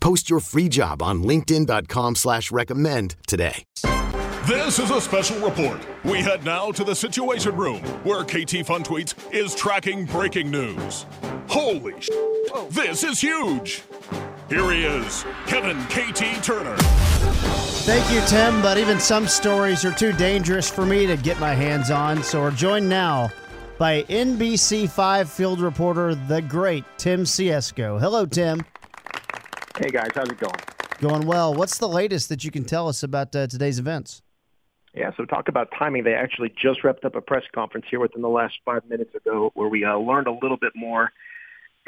Post your free job on LinkedIn.com/recommend today. This is a special report. We head now to the Situation Room, where KT Fun Tweets is tracking breaking news. Holy sh! This is huge. Here he is, Kevin KT Turner. Thank you, Tim. But even some stories are too dangerous for me to get my hands on. So we're joined now by NBC5 field reporter, the great Tim Ciesco. Hello, Tim. Hey, guys. How's it going? Going well. What's the latest that you can tell us about today's events? Yeah, so talk about timing. They actually just wrapped up a press conference here within the last 5 minutes ago where we learned a little bit more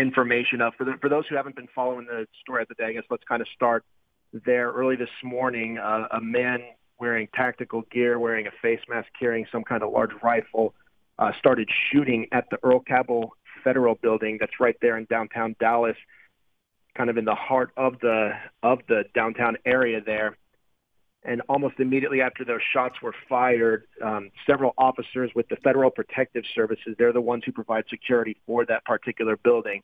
information. For those who haven't been following the story of the day, I guess let's kind of start there. Early this morning, a man wearing tactical gear, wearing a face mask, carrying some kind of large rifle, started shooting at the Earl Cabell Federal Building that's right there in downtown Dallas, kind of in the heart of the downtown area there. And almost immediately after those shots were fired, several officers with the Federal Protective Services, they're the ones who provide security for that particular building.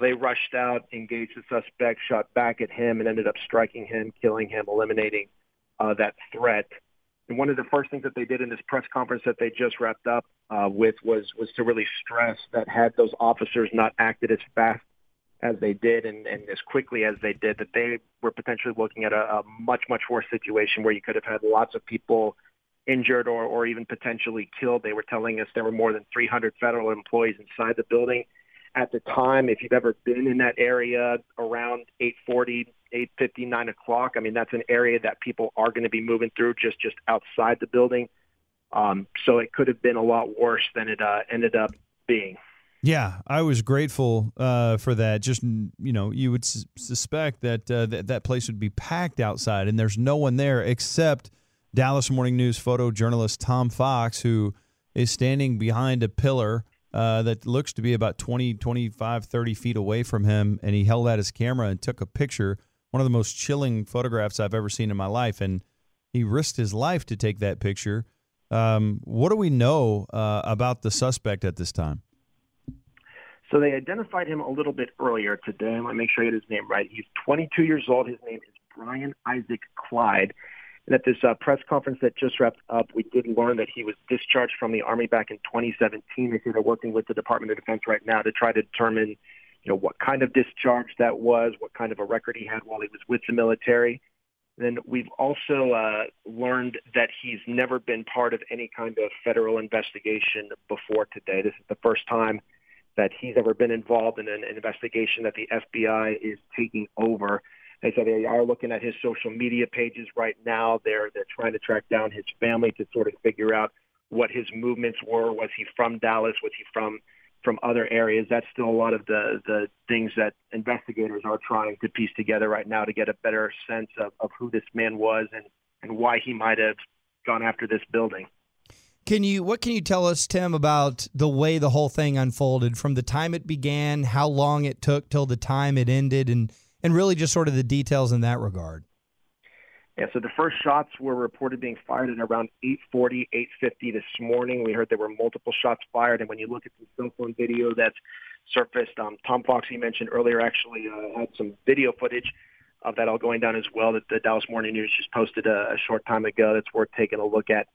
They rushed out, engaged the suspect, shot back at him, and ended up striking him, killing him, eliminating that threat. And one of the first things that they did in this press conference that they just wrapped up with was to really stress that had those officers not acted as fast as they did and as quickly as they did, that they were potentially looking at a much, much worse situation where you could have had lots of people injured or even potentially killed. They were telling us there were more than 300 federal employees inside the building at the time. If you've ever been in that area around 8:40, 8:50, 9 o'clock, I mean, that's an area that people are going to be moving through just outside the building. So it could have been a lot worse than it ended up being. Yeah, I was grateful for that. Just, you know, you would suspect that that place would be packed outside, and there's no one there except Dallas Morning News photojournalist Tom Fox, who is standing behind a pillar that looks to be about 20, 25, 30 feet away from him, and he held out his camera and took a picture, one of the most chilling photographs I've ever seen in my life, and he risked his life to take that picture. What do we know about the suspect at this time? So they identified him a little bit earlier today. I want to make sure I get his name right. He's 22 years old. His name is Brian Isaac Clyde. And at this press conference that just wrapped up, we did learn that he was discharged from the Army back in 2017. They say they're working with the Department of Defense right now to try to determine, you know, what kind of discharge that was, what kind of a record he had while he was with the military. Then we've also learned that he's never been part of any kind of federal investigation before today. This is the first time that he's ever been involved in an investigation that the FBI is taking over. They said they are looking at his social media pages right now. They're trying to track down his family to sort of figure out what his movements were. Was he from Dallas? Was he from other areas? That's still a lot of the things that investigators are trying to piece together right now to get a better sense of who this man was and why he might have gone after this building. What can you tell us, Tim, about the way the whole thing unfolded from the time it began, how long it took till the time it ended, and really just sort of the details in that regard? Yeah, so the first shots were reported being fired at around 8:40, 8:50 this morning. We heard there were multiple shots fired, and when you look at the cell phone video that's surfaced, Tom Fox, you mentioned earlier, actually had some video footage of that all going down as well that the Dallas Morning News just posted a short time ago that's worth taking a look at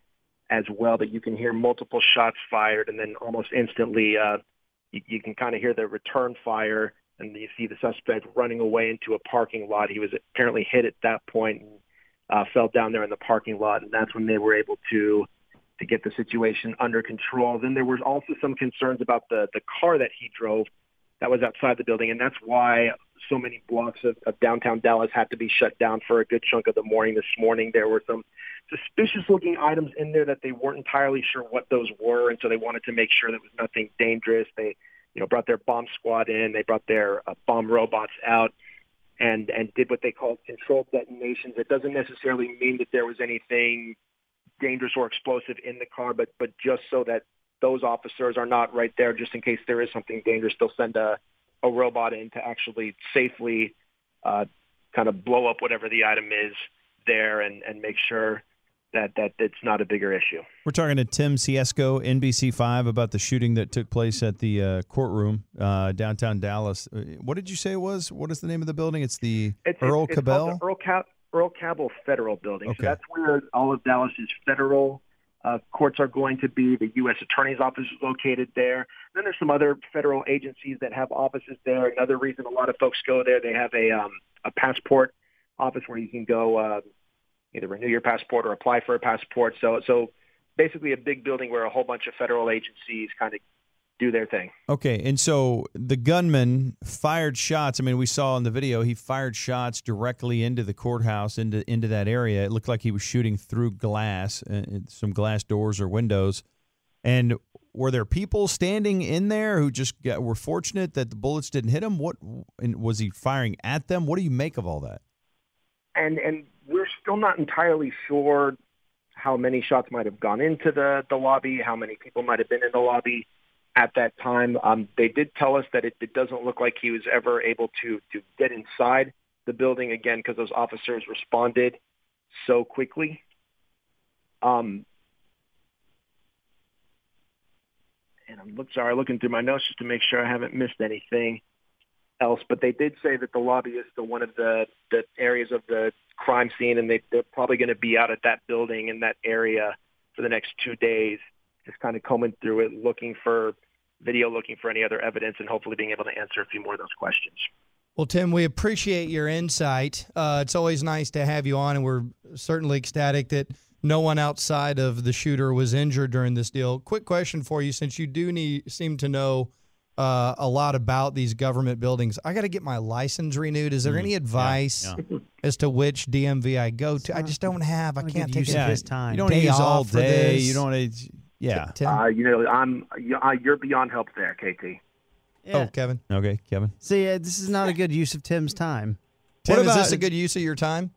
as well, that you can hear multiple shots fired, and then almost instantly you can kind of hear the return fire, and you see the suspect running away into a parking lot. He was apparently hit at that point and fell down there in the parking lot, and that's when they were able to get the situation under control. Then there was also some concerns about the car that he drove that was outside the building, and that's why so many blocks of downtown Dallas had to be shut down for a good chunk of the morning this morning. There were some suspicious-looking items in there that they weren't entirely sure what those were, and so they wanted to make sure that it was nothing dangerous. They brought their bomb squad in. They brought their bomb robots out. and did what they called controlled detonations. It doesn't necessarily mean that there was anything dangerous or explosive in the car, but just so that those officers are not right there, just in case there is something dangerous, they'll send a robot in to actually safely kind of blow up whatever the item is there and make sure that it's not a bigger issue. We're talking to Tim Ciesco, NBC5, about the shooting that took place at the courtroom downtown Dallas. What did you say it was? What is the name of the building? It's the Earl Cabell Federal Building. Okay. So that's where all of Dallas's federal courts are going to be. The U.S. Attorney's Office is located there. Then there's some other federal agencies that have offices there. Another reason a lot of folks go there, they have a passport office where you can go either renew your passport or apply for a passport. So basically a big building where a whole bunch of federal agencies kind of do their thing. Okay, and so the gunman fired shots. I mean, we saw in the video he fired shots directly into the courthouse, into that area. It looked like he was shooting through glass, some glass doors or windows. And were there people standing in there who just were fortunate that the bullets didn't hit him? And was he firing at them? What do you make of all that? And we're still not entirely sure how many shots might have gone into the lobby, how many people might have been in the lobby at that time. They did tell us that it doesn't look like he was ever able to get inside the building again because those officers responded so quickly. And I'm looking through my notes just to make sure I haven't missed anything else. But they did say that the lobby is still one of the areas of the crime scene, and they're probably going to be out at that building in that area for the next 2 days, just kind of combing through it, looking for video, looking for any other evidence, and hopefully being able to answer a few more of those questions. Well, Tim, we appreciate your insight. It's always nice to have you on, and we're certainly ecstatic that no one outside of the shooter was injured during this deal. Quick question for you, since you seem to know a lot about these government buildings. I got to get my license renewed. Is there any advice as to which DMV I go to? I just don't have. I can't take it this time. You don't use all day. You don't need... Yeah. You're beyond help there, KT. Yeah. Oh, Kevin. Okay, Kevin. See, this is not a good use of Tim's time. Tim, what about, is this a good use of your time?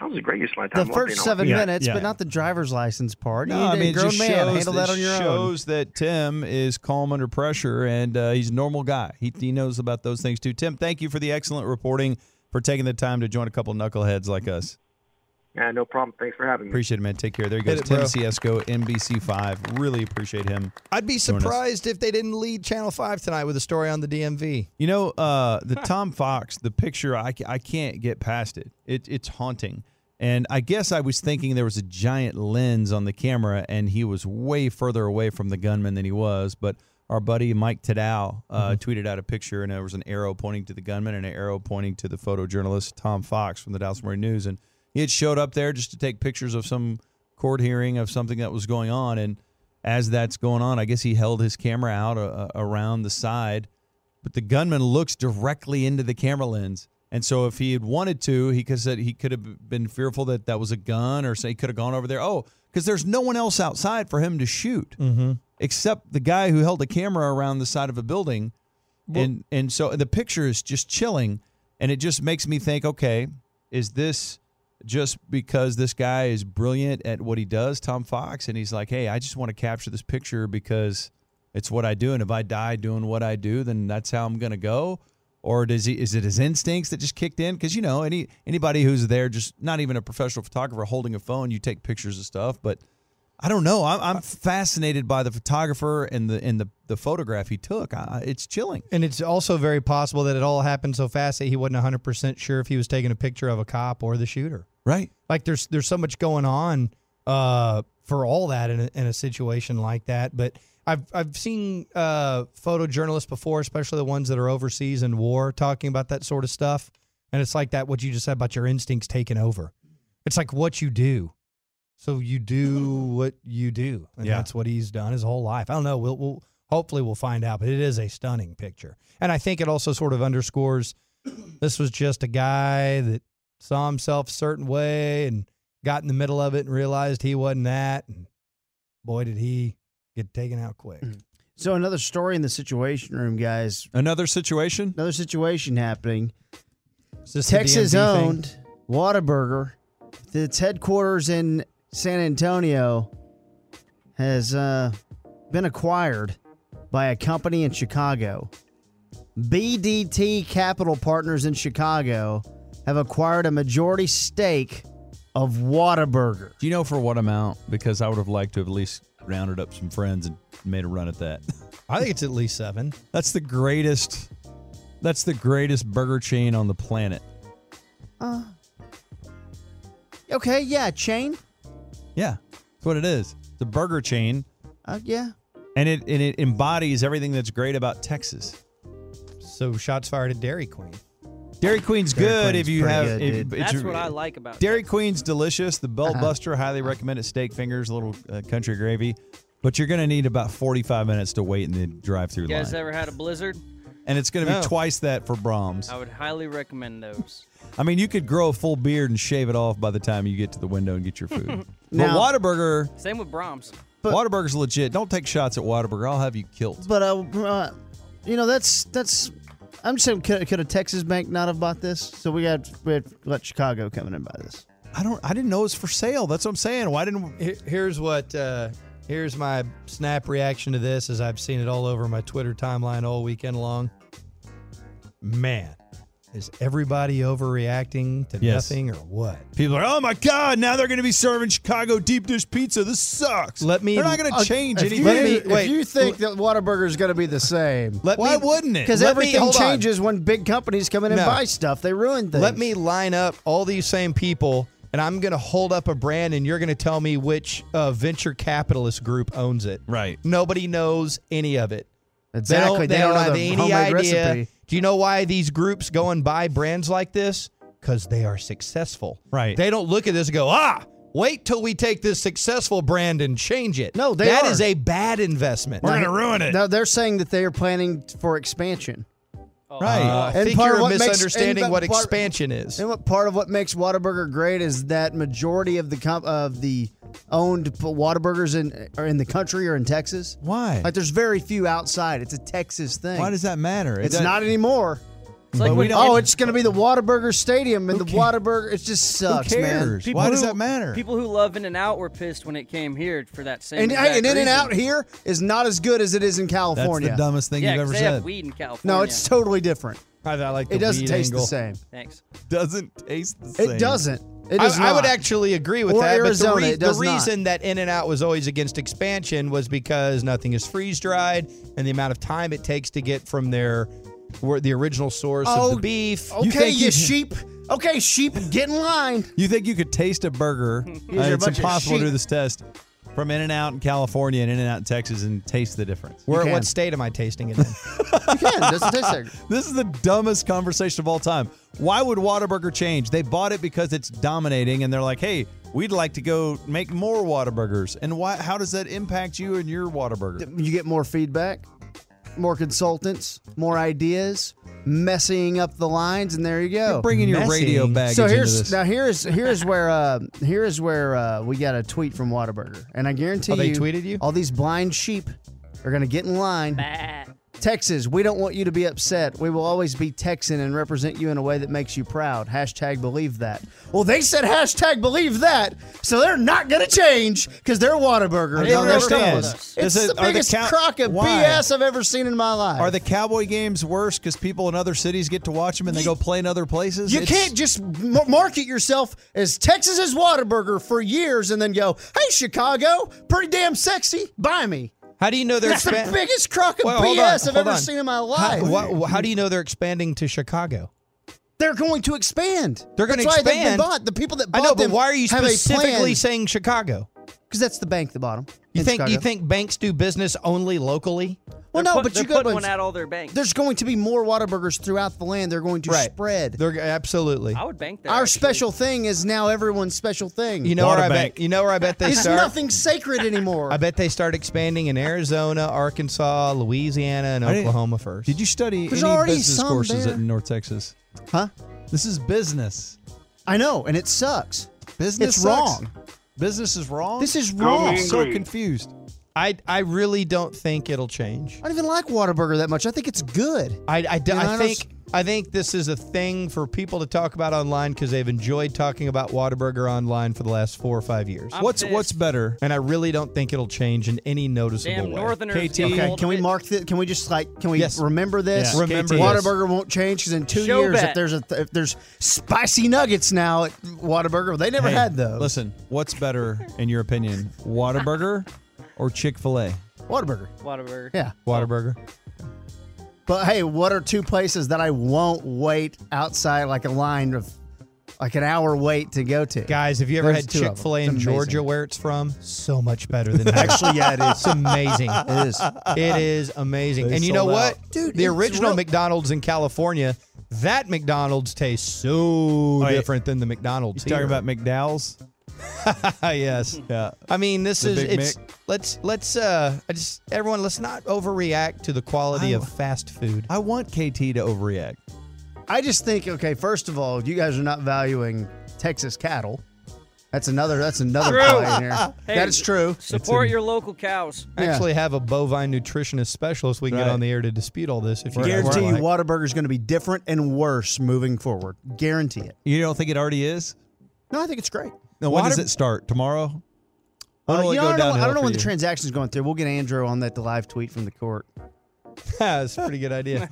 That was a great use of my time. The first 7 minutes, but not the driver's license part. No, I mean, grown man, handle that on your own. It shows that Tim is calm under pressure, and he's a normal guy. He knows about those things, too. Tim, thank you for the excellent reporting, for taking the time to join a couple knuckleheads like us. Yeah, no problem. Thanks for having me. Appreciate it, man. Take care. There he goes. Tim Ciesco, NBC5. Really appreciate him. I'd be surprised if they didn't lead Channel 5 tonight with a story on the DMV. You know, the Tom Fox, the picture, I can't get past it. It's haunting. And I guess I was thinking there was a giant lens on the camera, and he was way further away from the gunman than he was. But our buddy Mike Tadow tweeted out a picture, and there was an arrow pointing to the gunman and an arrow pointing to the photojournalist Tom Fox from the Dallas Morning News. And he had showed up there just to take pictures of some court hearing of something that was going on. And as that's going on, I guess he held his camera out around the side. But the gunman looks directly into the camera lens. And so if he had wanted to, he could said he could have been fearful that that was a gun, or say he could have gone over there. Oh, because there's no one else outside for him to shoot except the guy who held the camera around the side of a building. Well, and so the picture is just chilling. And it just makes me think, okay, is this... just because this guy is brilliant at what he does, Tom Fox, and he's like, hey, I just want to capture this picture because it's what I do, and if I die doing what I do, then that's how I'm going to go? Or is it his instincts that just kicked in? Because, you know, anybody who's there, just not even a professional photographer, holding a phone, you take pictures of stuff. But I don't know. I'm fascinated by the photographer and the photograph he took. It's chilling. And it's also very possible that it all happened so fast that he wasn't 100% sure if he was taking a picture of a cop or the shooter. Right. Like there's so much going on for all that in a situation like that. But I've seen photojournalists before, especially the ones that are overseas in war, talking about that sort of stuff. And it's like that, what you just said about your instincts taking over. It's like what you do. So you do what you do, and that's what he's done his whole life. I don't know. We'll hopefully we'll find out, but it is a stunning picture, and I think it also sort of underscores this was just a guy that saw himself a certain way and got in the middle of it and realized he wasn't that, and boy, did he get taken out quick. So another story in the Situation Room, guys. Another situation? Another situation happening. Texas-owned Whataburger, with its headquarters in San Antonio, has been acquired by a company in Chicago. BDT Capital Partners in Chicago have acquired a majority stake of Whataburger. Do you know for what amount? Because I would have liked to have at least rounded up some friends and made a run at that. I think it's at least 7. That's the greatest burger chain on the planet. Okay, yeah, chain. Yeah, that's what it is. It's a burger chain. Yeah. And it embodies everything that's great about Texas. So shots fired at Dairy Queen. Dairy Queen's good if you have. That's what I like about Dairy Queen's delicious. The Belt Buster, highly recommended steak fingers, a little country gravy. But you're going to need about 45 minutes to wait in the drive-thru line. You guys ever had a blizzard? And it's going to be twice that for Brahms. I would highly recommend those. I mean, you could grow a full beard and shave it off by the time you get to the window and get your food. But Whataburger. Same with Brahms. Whataburger's legit. Don't take shots at Whataburger. I'll have you killed. But that's. I'm just saying, could a Texas bank not have bought this? So we had let Chicago come in and buy this. I didn't know it was for sale. That's what I'm saying. Why didn't? Here's my snap reaction to this, as I've seen it all over my Twitter timeline all weekend long. Man, is everybody overreacting to nothing or what? People are, oh my God, now they're going to be serving Chicago deep dish pizza. This sucks. They're not going to change anything. If you think that Whataburger is going to be the same, why wouldn't it? Because everything changes when big companies come in and buy stuff. They ruin things. Let me line up all these same people, and I'm going to hold up a brand, and you're going to tell me which venture capitalist group owns it. Right. Nobody knows any of it. Exactly. They don't have any idea. Recipe. Do you know why these groups go and buy brands like this? Because they are successful. Right. They don't look at this and go, wait till we take this successful brand and change it. No, that is a bad investment. We're going to ruin it. No, they're saying that they are planning for expansion. Right. I think you're misunderstanding what expansion is. And what part of what makes Whataburger great is that majority of the owned Whataburgers are in the country or in Texas. Why? Like, there's very few outside. It's a Texas thing. Why does that matter? It's not anymore. It's like it's going to be the Whataburger Stadium and the Whataburger. It just sucks, man. Why does that matter? People who love In-N-Out were pissed when it came here for that same And In-N-Out here is not as good as it is in California. That's the dumbest thing you've ever said. Yeah, they have weed in California. No, it's totally different. I like the weed angle. It doesn't taste the same. Thanks. Doesn't taste the same. It doesn't. It is not. I would actually agree with that. Arizona, but the reason that In-N-Out was always against expansion was because nothing is freeze-dried and the amount of time it takes to get from the original source of the beef. Okay, you sheep. Okay, sheep, get in line. You think you could taste a burger? It's impossible to do this test from In-N-Out in California and In-N-Out in Texas and taste the difference. What state am I tasting it in? You can. Doesn't taste like it. This is the dumbest conversation of all time. Why would Whataburger change? They bought it because it's dominating, and they're like, hey, we'd like to go make more Whataburgers. And how does that impact you and your Whataburger? You get more feedback, more consultants, more ideas, messing up the lines, and there you go. You're bringing your radio baggage into this. Now here's where we got a tweet from Whataburger, and I guarantee you, they tweeted you, all these blind sheep are going to get in line. Bah. Texas, we don't want you to be upset. We will always be Texan and represent you in a way that makes you proud. Hashtag believe that. Well, they said hashtag believe that, so they're not going to change because they're Whataburger. I don't understand. It's the biggest crock of BS I've ever seen in my life. Are the Cowboy games worse because people in other cities get to watch them and they go play in other places? You can't just market yourself as Texas's Whataburger for years and then go, hey, Chicago, pretty damn sexy, buy me. How do you know they're expanding? That's the biggest crock of BS I've ever seen in my life. How do you know they're expanding to Chicago? They're going to expand. They're going to expand. That's why they've been bought. The people that bought them. I know, but why are you specifically saying Chicago? Because that's the bank that bought them. You think banks do business only locally? Well, no, but they're putting one at all their banks. There's going to be more Whataburgers throughout the land. They're going to spread. Absolutely. I would bank that. Our special thing is now everyone's special thing. You know where I bet they start? It's nothing sacred anymore. I bet they start expanding in Arizona, Arkansas, Louisiana, and Oklahoma first. Did you study any business courses in North Texas? Huh? This is business. I know, and it sucks. Business sucks. It's wrong. Business is wrong? This is wrong. I'm so confused. I really don't think it'll change. I don't even like Whataburger that much. I think it's good. I think this is a thing for people to talk about online because they've enjoyed talking about Whataburger online for the last 4 or 5 years. What's better? And I really don't think it'll change in any noticeable way. Northerners. KT, okay, can we mark this? Can we just remember this? Yeah. Remember KT, Whataburger won't change because in 2 years, if there's spicy nuggets now at Whataburger, they never had those. Listen, what's better in your opinion, Whataburger or Chick-fil-A? Whataburger. Whataburger. Yeah. Whataburger. But hey, what are two places that I won't wait outside like a line of like an hour wait to go to? Guys, have you ever had Chick-fil-A in Georgia where it's from? So much better than that. Actually, yeah, it is. It's amazing. It is. It is amazing. And you know what? Dude, the original McDonald's in California, that McDonald's tastes so different than the McDonald's here. You talking about McDowell's? Yes. Yeah. I mean, let's not overreact to the quality of fast food. I want KT to overreact. I just think, okay, first of all, you guys are not valuing Texas cattle. That's another point here. Hey, that is true. Support your local cows. I actually have a bovine nutritionist specialist we can get on the air to dispute all this. If you guarantee you Whataburger is going to be different and worse moving forward. Guarantee it. You don't think it already is? No, I think it's great. No, when does it start? Tomorrow? I don't know when the transaction is going through. We'll get Andrew on that, the live tweet from the court. That's a pretty good idea.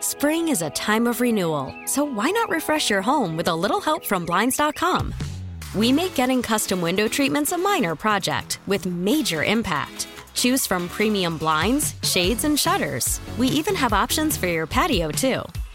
Spring is a time of renewal, so why not refresh your home with a little help from Blinds.com? We make getting custom window treatments a minor project with major impact. Choose from premium blinds, shades, and shutters. We even have options for your patio, too.